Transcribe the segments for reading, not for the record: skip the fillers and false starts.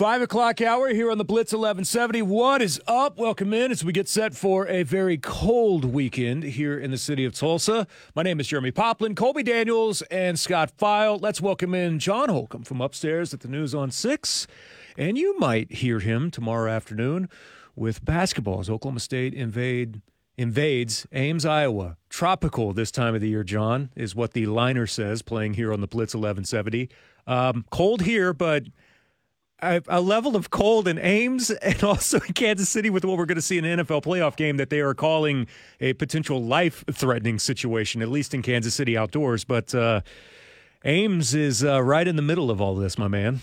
5 o'clock hour here on the Blitz 1170. What is up? Welcome in as we get set for a very cold weekend here in the city of Tulsa. My name is Jeremy Poplin, Colby Daniels, and Scott File. Let's welcome in John Holcomb from upstairs at the News on 6. And you might hear him tomorrow afternoon with basketball as Oklahoma State invades Ames, Iowa. Tropical this time of the year, John, is what the liner says, playing here on the Blitz 1170. Cold here, but a level of cold in Ames and also in Kansas City with what we're going to see in an NFL playoff game that they are calling a potential life-threatening situation, at least in Kansas City outdoors. But Ames is right in the middle of all this, my man.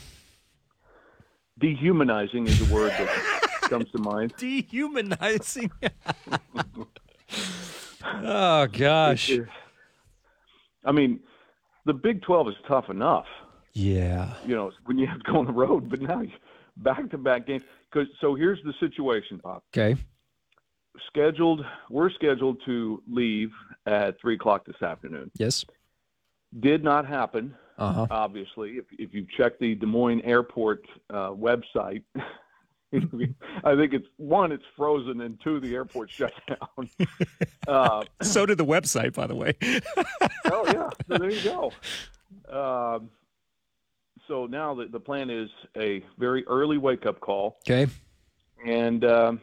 Dehumanizing is a word that comes to mind. Dehumanizing. Oh, gosh. I mean, the Big 12 is tough enough. Yeah. You know, when you have to go on the road, but now back-to-back games. So here's the situation, Bob. Okay. We're scheduled to leave at 3 o'clock this afternoon. Yes. Did not happen, obviously. If you check the Des Moines Airport website, I think it's, one, it's frozen, and two, the airport shut down. So did the website, by the way. Oh, yeah. So there you go. So now the plan is a very early wake-up call. Okay. And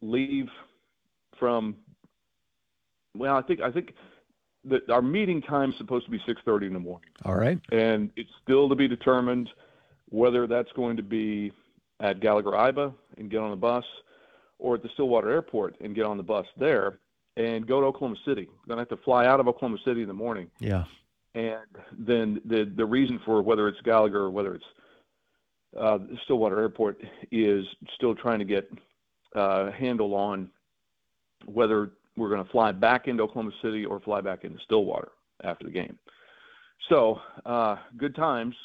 leave from – well, I think our meeting time is supposed to be 6:30 in the morning. All right. And it's still to be determined whether that's going to be at Gallagher-Iba and get on the bus or at the Stillwater Airport and get on the bus there and go to Oklahoma City. Then I have to fly out of Oklahoma City in the morning. Yeah. And then the reason for whether it's Gallagher or whether it's Stillwater Airport is still trying to get a handle on whether we're going to fly back into Oklahoma City or fly back into Stillwater after the game. So good times,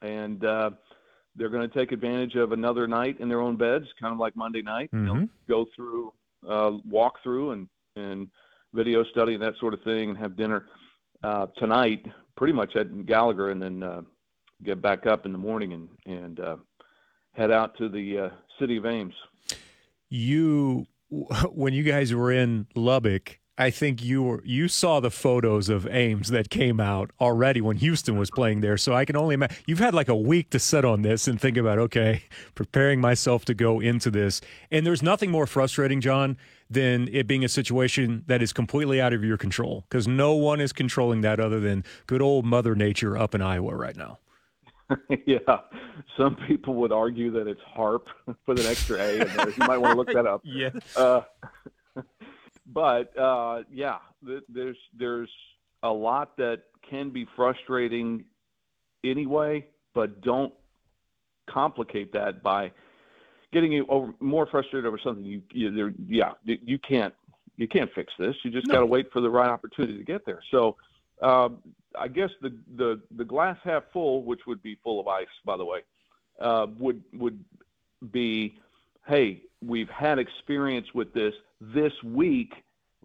and they're going to take advantage of another night in their own beds, kind of like Monday night. Mm-hmm. They'll go through, walk through and video study and that sort of thing and have dinner tonight, pretty much at Gallagher, and then get back up in the morning and head out to the city of Ames. When you guys were in Lubbock, I think you saw the photos of Ames that came out already when Houston was playing there. So I can only imagine you've had like a week to sit on this and think about, okay, preparing myself to go into this. And there's nothing more frustrating, John, than it being a situation that is completely out of your control, because no one is controlling that other than good old Mother Nature up in Iowa right now. Yeah. Some people would argue that it's HARP with an extra A in there. You might want to look that up. Yeah. But yeah, there's a lot that can be frustrating anyway, but don't complicate that by getting more frustrated over something. You can't fix this. You just got to wait for the right opportunity to get there. So I guess the glass half full, which would be full of ice, by the way, would be, hey, we've had experience with this week.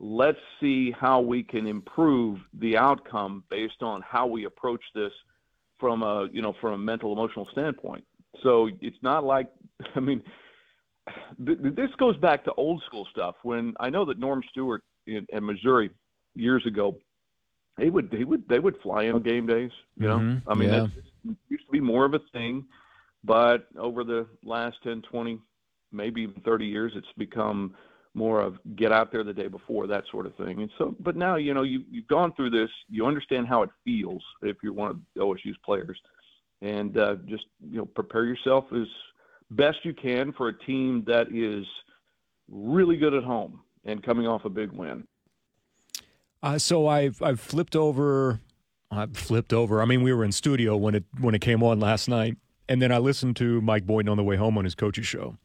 Let's see how we can improve the outcome based on how we approach this from a mental, emotional standpoint. So it's not like, I mean, this goes back to old school stuff. When I know that Norm Stewart in Missouri years ago, they would fly in on game days. You know, mm-hmm. I mean, it used to be more of a thing, but over the last 10, 20, maybe even 30 years, it's become more of get out there the day before, that sort of thing. And so, but now, you know, you've gone through this, you understand how it feels if you're one of OSU's players, and just, you know, prepare yourself as best you can for a team that is really good at home and coming off a big win. So I've flipped over. I mean, we were in studio when it came on last night, and then I listened to Mike Boynton on the way home on his coach's show.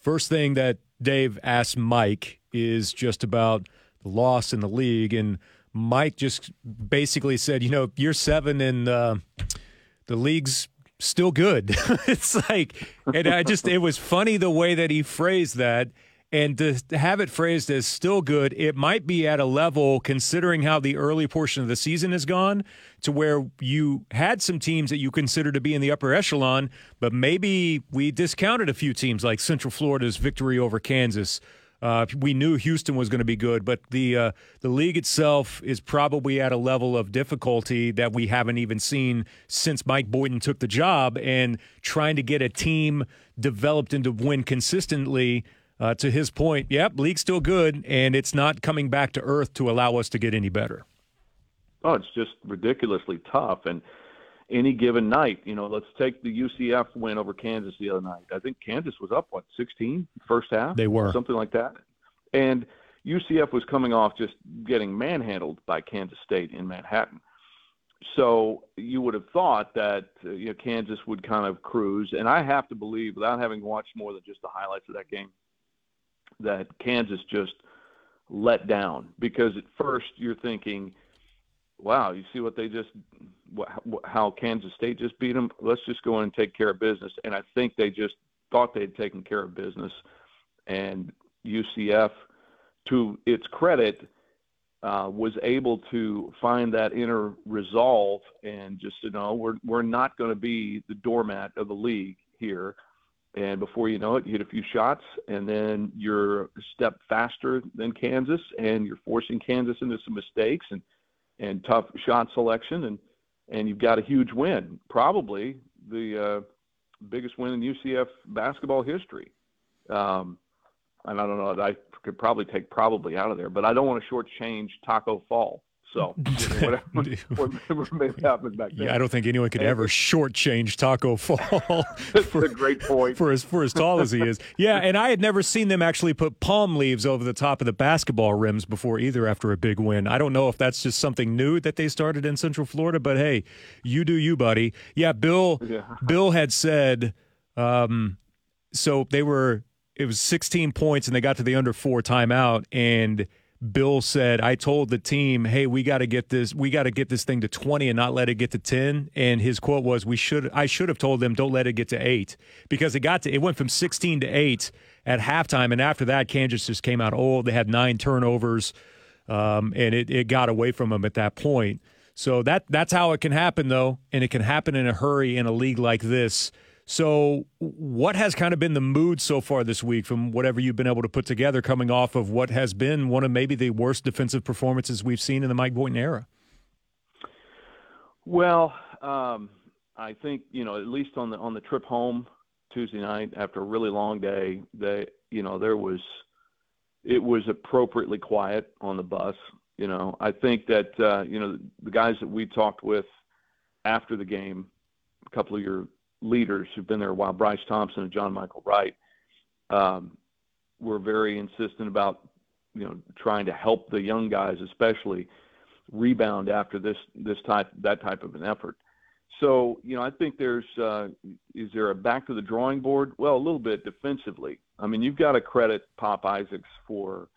First thing that Dave asked Mike is just about the loss in the league, and Mike just basically said, you know, you're 7 and the league's still good. It's like, and it was funny the way that he phrased that, And to have it phrased as still good, it might be at a level, considering how the early portion of the season has gone, to where you had some teams that you consider to be in the upper echelon, but maybe we discounted a few teams like Central Florida's victory over Kansas. We knew Houston was going to be good, but the league itself is probably at a level of difficulty that we haven't even seen since Mike Boynton took the job, and trying to get a team developed and to win consistently, to his point, yep, league's still good, and it's not coming back to earth to allow us to get any better. Oh, it's just ridiculously tough, and any given night, you know, let's take the UCF win over Kansas the other night. I think Kansas was up, 16 first half? They were. Something like that. And UCF was coming off just getting manhandled by Kansas State in Manhattan. So you would have thought that Kansas would kind of cruise. And I have to believe, without having watched more than just the highlights of that game, that Kansas just let down. Because at first you're thinking, wow, you see what they just – how Kansas State just beat them? Let's just go in and take care of business. And I think they just thought they had taken care of business. And UCF, to its credit, was able to find that inner resolve and just to know we're not going to be the doormat of the league here. And before you know it, you hit a few shots, and then you're a step faster than Kansas, and you're forcing Kansas into some mistakes and tough shot selection, and you've got a huge win, probably the biggest win in UCF basketball history. And I don't know, I could probably take probably out of there, but I don't want to shortchange Taco Fall. So whatever may happen back then. Yeah, I don't think anyone could ever shortchange Taco Fall. That's a great point. For as tall as he is. Yeah, and I had never seen them actually put palm leaves over the top of the basketball rims before either after a big win. I don't know if that's just something new that they started in Central Florida, but hey, you do you, buddy. Yeah, Bill had said, so they were, it was 16 points and they got to the under four timeout, and Bill said, I told the team, hey, we got to get this thing to 20 and not let it get to 10. And his quote was, I should have told them, don't let it get to 8, because it went from 16 to 8 at halftime. And after that, Kansas just came out old. They had 9 turnovers, and it got away from them at that point. So that's how it can happen, though, and it can happen in a hurry in a league like this. So what has kind of been the mood so far this week from whatever you've been able to put together, coming off of what has been one of maybe the worst defensive performances we've seen in the Mike Boynton era? Well, I think, at least on the trip home Tuesday night after a really long day, it was appropriately quiet on the bus. I think that, the guys that we talked with after the game, a couple of your leaders who've been there a while, Bryce Thompson and John Michael Wright, were very insistent about, trying to help the young guys, especially rebound after that type of an effort. So, I think is there a back to the drawing board? Well, a little bit defensively. I mean, you've got to credit Pop Isaacs for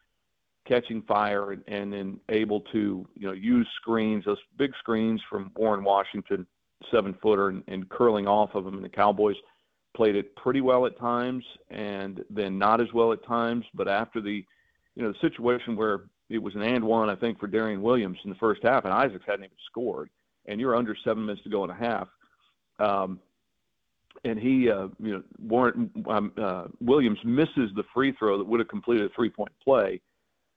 catching fire and then able to, use screens, those big screens from Warren Washington, 7-footer, and curling off of them. And the Cowboys played it pretty well at times and then not as well at times. But after the situation where it was an and one, I think, for Darian Williams in the first half, and Isaacs hadn't even scored, and you're under 7 minutes to go and a half. And he, Williams misses the free throw that would have completed a 3-point play,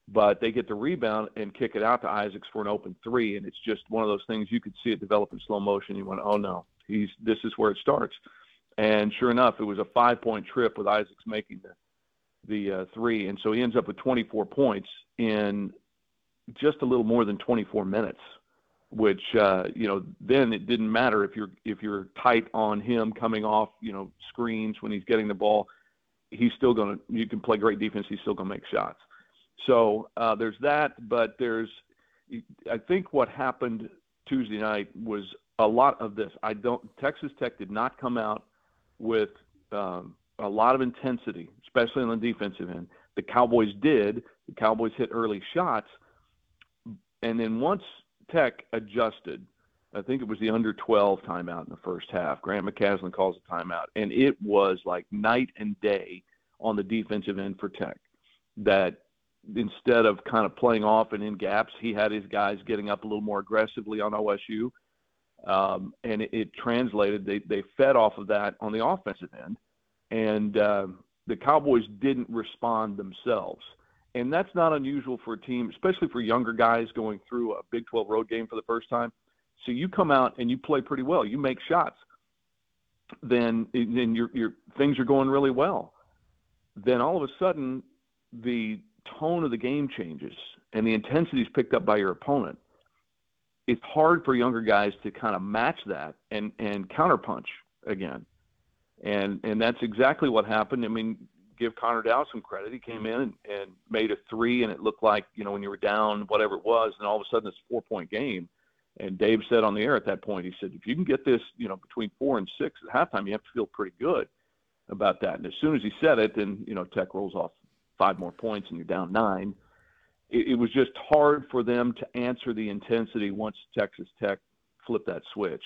but they get the rebound and kick it out to Isaacs for an open three, and it's just one of those things you could see it develop in slow motion. You went, oh, no, this is where it starts. And sure enough, it was a 5-point trip with Isaacs making the three, and so he ends up with 24 points in just a little more than 24 minutes, which, then it didn't matter if you're tight on him coming off, screens when he's getting the ball. You can play great defense, he's still going to make shots. So there's that, but I think what happened Tuesday night was a lot of this. Texas Tech did not come out with a lot of intensity, especially on the defensive end. The Cowboys did. The Cowboys hit early shots, and then once Tech adjusted, I think it was the under 12 timeout in the first half. Grant McCaslin calls a timeout, and it was like night and day on the defensive end for Tech. that instead of kind of playing off and in gaps, he had his guys getting up a little more aggressively on OSU. And it translated. They fed off of that on the offensive end. And the Cowboys didn't respond themselves. And that's not unusual for a team, especially for younger guys going through a Big 12 road game for the first time. So you come out and you play pretty well. You make shots. Then your things are going really well. Then all of a sudden, the tone of the game changes and the intensity is picked up by your opponent. It's hard for younger guys to kind of match that and counterpunch again. And that's exactly what happened. I mean, give Connor Dow some credit. He came in and made a three, and it looked like, you know, when you were down, whatever it was, and all of a sudden it's a 4-point game. And Dave said on the air at that point, he said, if you can get this, you know, between 4 and 6 at halftime, you have to feel pretty good about that. And as soon as he said it, then, you know, Tech rolls off 5 more points and you're down 9. It was just hard for them to answer the intensity once Texas Tech flipped that switch.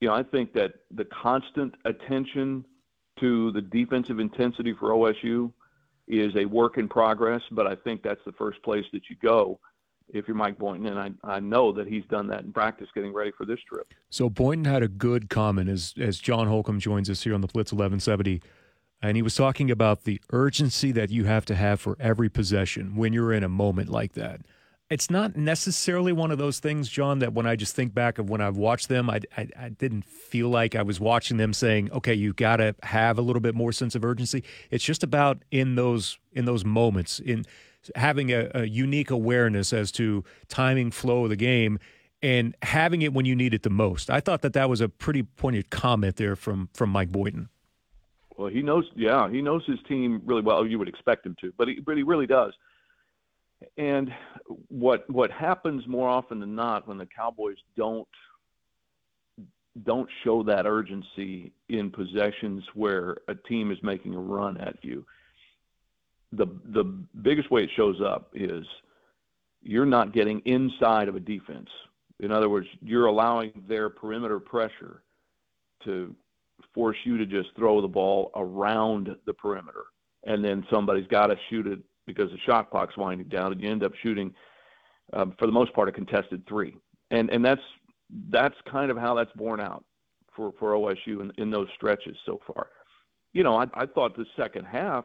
You know, I think that the constant attention to the defensive intensity for OSU is a work in progress, but I think that's the first place that you go if you're Mike Boynton, and I know that he's done that in practice getting ready for this trip. So Boynton had a good comment as John Holcomb joins us here on the Blitz 1170, and he was talking about the urgency that you have to have for every possession when you're in a moment like that. It's not necessarily one of those things, John, that when I just think back of when I've watched them, I didn't feel like I was watching them saying, okay, you got to have a little bit more sense of urgency. It's just about in those moments, in having a unique awareness as to timing, flow of the game, and having it when you need it the most. I thought that was a pretty pointed comment there from Mike Boynton. Well, he knows his team really well. You would expect him to, but he really does. And what happens more often than not when the Cowboys don't show that urgency in possessions where a team is making a run at you, the biggest way it shows up is you're not getting inside of a defense. In other words, you're allowing their perimeter pressure to force you to just throw the ball around the perimeter, and then somebody's got to shoot it because the shot clock's winding down, and you end up shooting, for the most part, a contested three. And that's kind of how that's borne out for OSU in those stretches so far. You know, I thought the second half,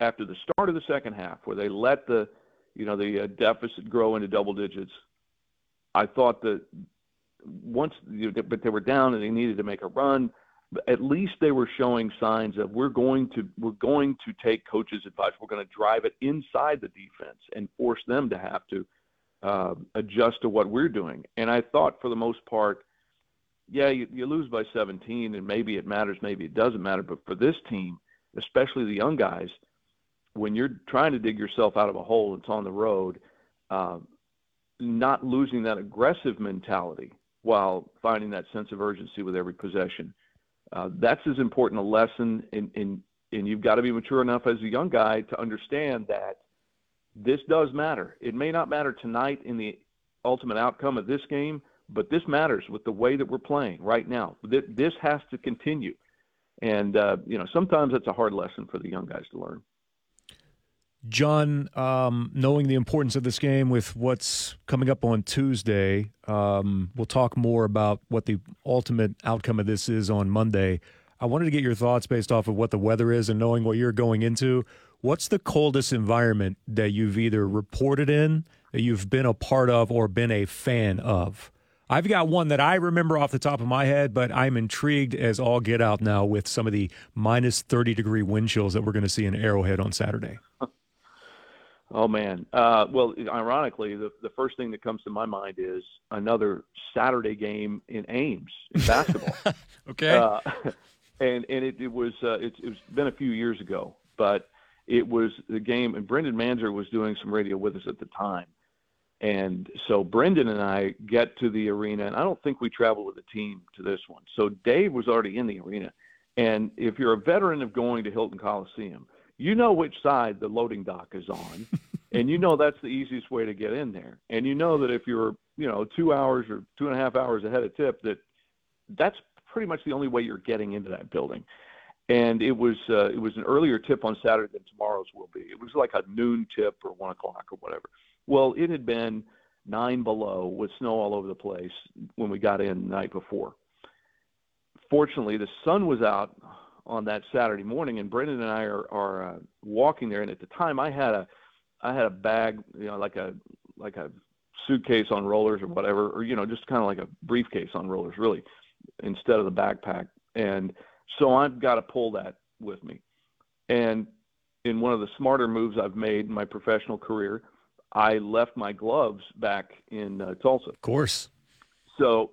after the start of the second half, where they let the deficit grow into double digits, I thought that but they were down and they needed to make a run. But at least they were showing signs of we're going to take coach's advice. We're going to drive it inside the defense and force them to have to adjust to what we're doing. And I thought for the most part, yeah, you lose by 17, and maybe it matters, maybe it doesn't matter. But for this team, especially the young guys, when you're trying to dig yourself out of a hole, it's on the road, not losing that aggressive mentality while finding that sense of urgency with every possession. That's as important a lesson, and you've got to be mature enough as a young guy to understand that this does matter. It may not matter tonight in the ultimate outcome of this game, but this matters with the way that we're playing right now. This has to continue. And, sometimes that's a hard lesson for the young guys to learn. John, knowing the importance of this game with what's coming up on Tuesday, we'll talk more about what the ultimate outcome of this is on Monday. I wanted to get your thoughts based off of what the weather is and knowing what you're going into. What's the coldest environment that you've either reported in, that you've been a part of, or been a fan of? I've got one that I remember off the top of my head, but I'm intrigued as all get out now with some of the minus 30-degree wind chills that we're going to see in Arrowhead on Saturday. Oh, man. Well, ironically, the first thing that comes to my mind is another Saturday game in Ames in basketball. Okay. It's been a few years ago, but it was the game, and Brendan Manzer was doing some radio with us at the time. And so Brendan and I get to the arena, and I don't think we traveled with a team to this one. So Dave was already in the arena. And if you're a veteran of going to Hilton Coliseum, you know which side the loading dock is on, and you know that's the easiest way to get in there. And you know that if you're, 2 hours or 2.5 hours ahead of tip, that's pretty much the only way you're getting into that building. And it was an earlier tip on Saturday than tomorrow's will be. It was like a noon tip or 1 o'clock or whatever. Well, it had been 9 below with snow all over the place when we got in the night before. Fortunately, the sun was out on that Saturday morning, and Brendan and I are walking there. And at the time, I had a bag, you know, like a suitcase on rollers or whatever, or, you know, just kind of like a briefcase on rollers, really, instead of the backpack. And so I've got to pull that with me. And in one of the smarter moves I've made in my professional career, I left my gloves back in Tulsa. Of course. So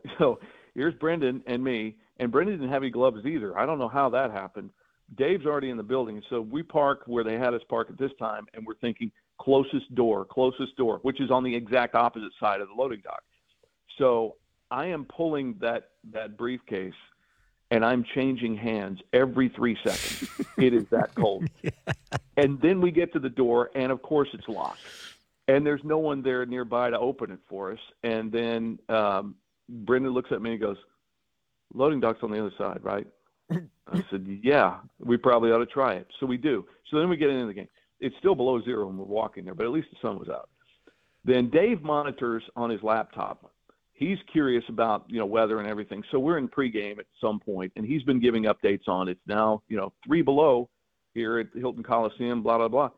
here's Brendan and me, and Brendan didn't have any gloves either. I don't know how that happened. Dave's already in the building, so we park where they had us park at this time, and we're thinking closest door, which is on the exact opposite side of the loading dock. So I am pulling that briefcase, and I'm changing hands every 3 seconds. It is that cold. Yeah. And then we get to the door, and of course it's locked. And there's no one there nearby to open it for us. And then Brendan looks at me and goes, loading dock's on the other side, right? I said, yeah, we probably ought to try it. So we do. So then we get into the game. It's still below zero when we're walking there, but at least the sun was out. Then Dave monitors on his laptop. He's curious about, you know, weather and everything. So we're in pregame at some point, and he's been giving updates on it's now, you know, 3 below here at Hilton Coliseum, blah, blah, blah.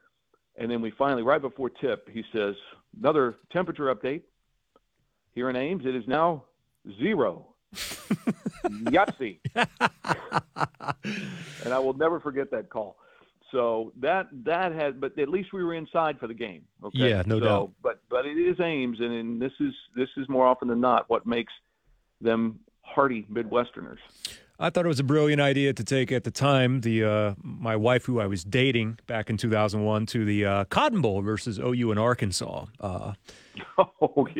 And then we finally, right before tip, he says, another temperature update. Here in Ames, it is now 0. Yahtzee. And I will never forget that call. So that had, but at least we were inside for the game. Okay? Yeah, no doubt. But it is Ames, and this is more often than not what makes them hearty Midwesterners. I thought it was a brilliant idea to take at the time my wife, who I was dating back in 2001, to the Cotton Bowl versus OU in Arkansas,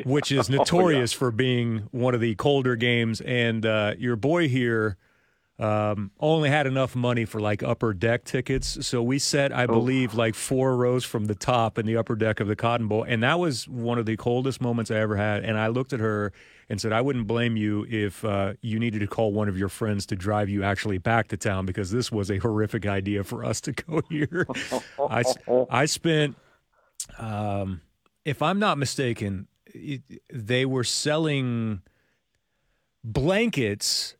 which is notorious for being one of the colder games. And your boy here only had enough money for like upper deck tickets, so we sat, I believe, like 4 rows from the top in the upper deck of the Cotton Bowl, and that was one of the coldest moments I ever had. And I looked at her and said, I wouldn't blame you if you needed to call one of your friends to drive you actually back to town, because this was a horrific idea for us to go here. I spent, if I'm not mistaken, they were selling blankets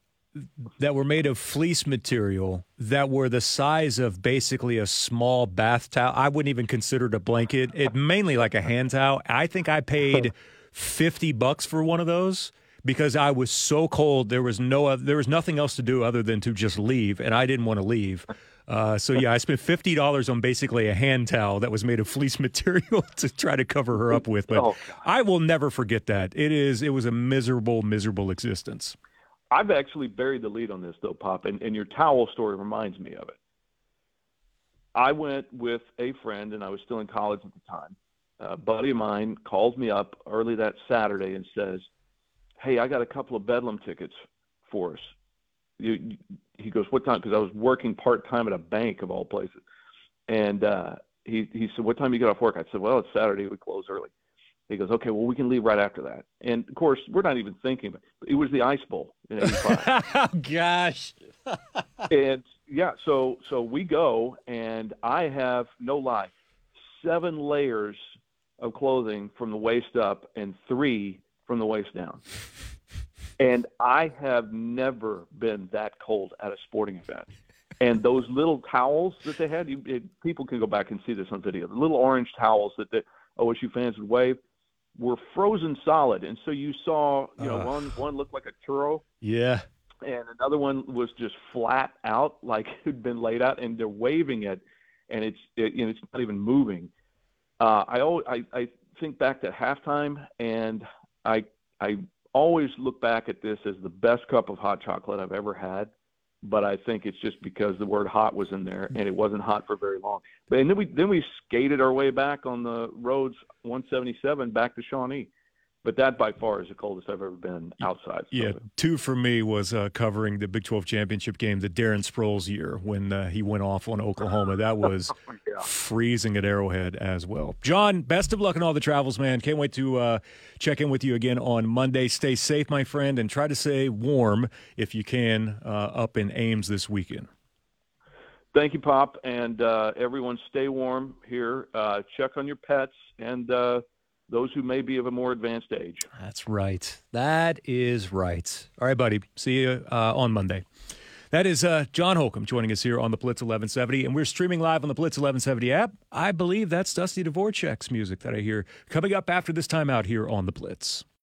that were made of fleece material that were the size of basically a small bath towel. I wouldn't even consider it a blanket. It mainly like a hand towel. I think I paid $50 for one of those because I was so cold. There was nothing else to do other than to just leave, and I didn't want to leave. So yeah, I spent $50 on basically a hand towel that was made of fleece material to try to cover her up with. But I will never forget that. It was a miserable, miserable existence. I've actually buried the lead on this, though, Pop, and your towel story reminds me of it. I went with a friend, and I was still in college at the time. A buddy of mine calls me up early that Saturday and says, hey, I got a couple of Bedlam tickets for us. He goes, what time? Because I was working part-time at a bank, of all places. And he said, what time do you get off work? I said, well, it's Saturday. We close early. He goes, okay, well, we can leave right after that. And, of course, we're not even thinking. It was the Ice Bowl in 85. Oh, gosh. And, yeah, so we go, and I have, no lie, 7 layers of clothing from the waist up and 3 from the waist down. And I have never been that cold at a sporting event. And those little towels that they had, people can go back and see this on video, the little orange towels that the OSU fans would wave, were frozen solid. And so you saw, you know, one looked like a churro. Yeah. And another one was just flat out, like it had been laid out, and they're waving it, and it's not even moving. I think back to halftime, and I always look back at this as the best cup of hot chocolate I've ever had. But I think it's just because the word hot was in there, and it wasn't hot for very long. But and then we skated our way back on the roads 177 back to Shawnee. But that by far is the coldest I've ever been outside. Yeah, 2 for me was covering the Big 12 championship game, the Darren Sproles year, when he went off on Oklahoma. That was freezing at Arrowhead as well. John, best of luck in all the travels, man. Can't wait to check in with you again on Monday. Stay safe, my friend, and try to stay warm if you can up in Ames this weekend. Thank you, Pop, and everyone stay warm here. Check on your pets and those who may be of a more advanced age. That's right. That is right. All right, buddy. See you on Monday. That is John Holcomb joining us here on the Blitz 1170, and we're streaming live on the Blitz 1170 app. I believe that's Dusty Dvorak's music that I hear coming up after this timeout here on the Blitz.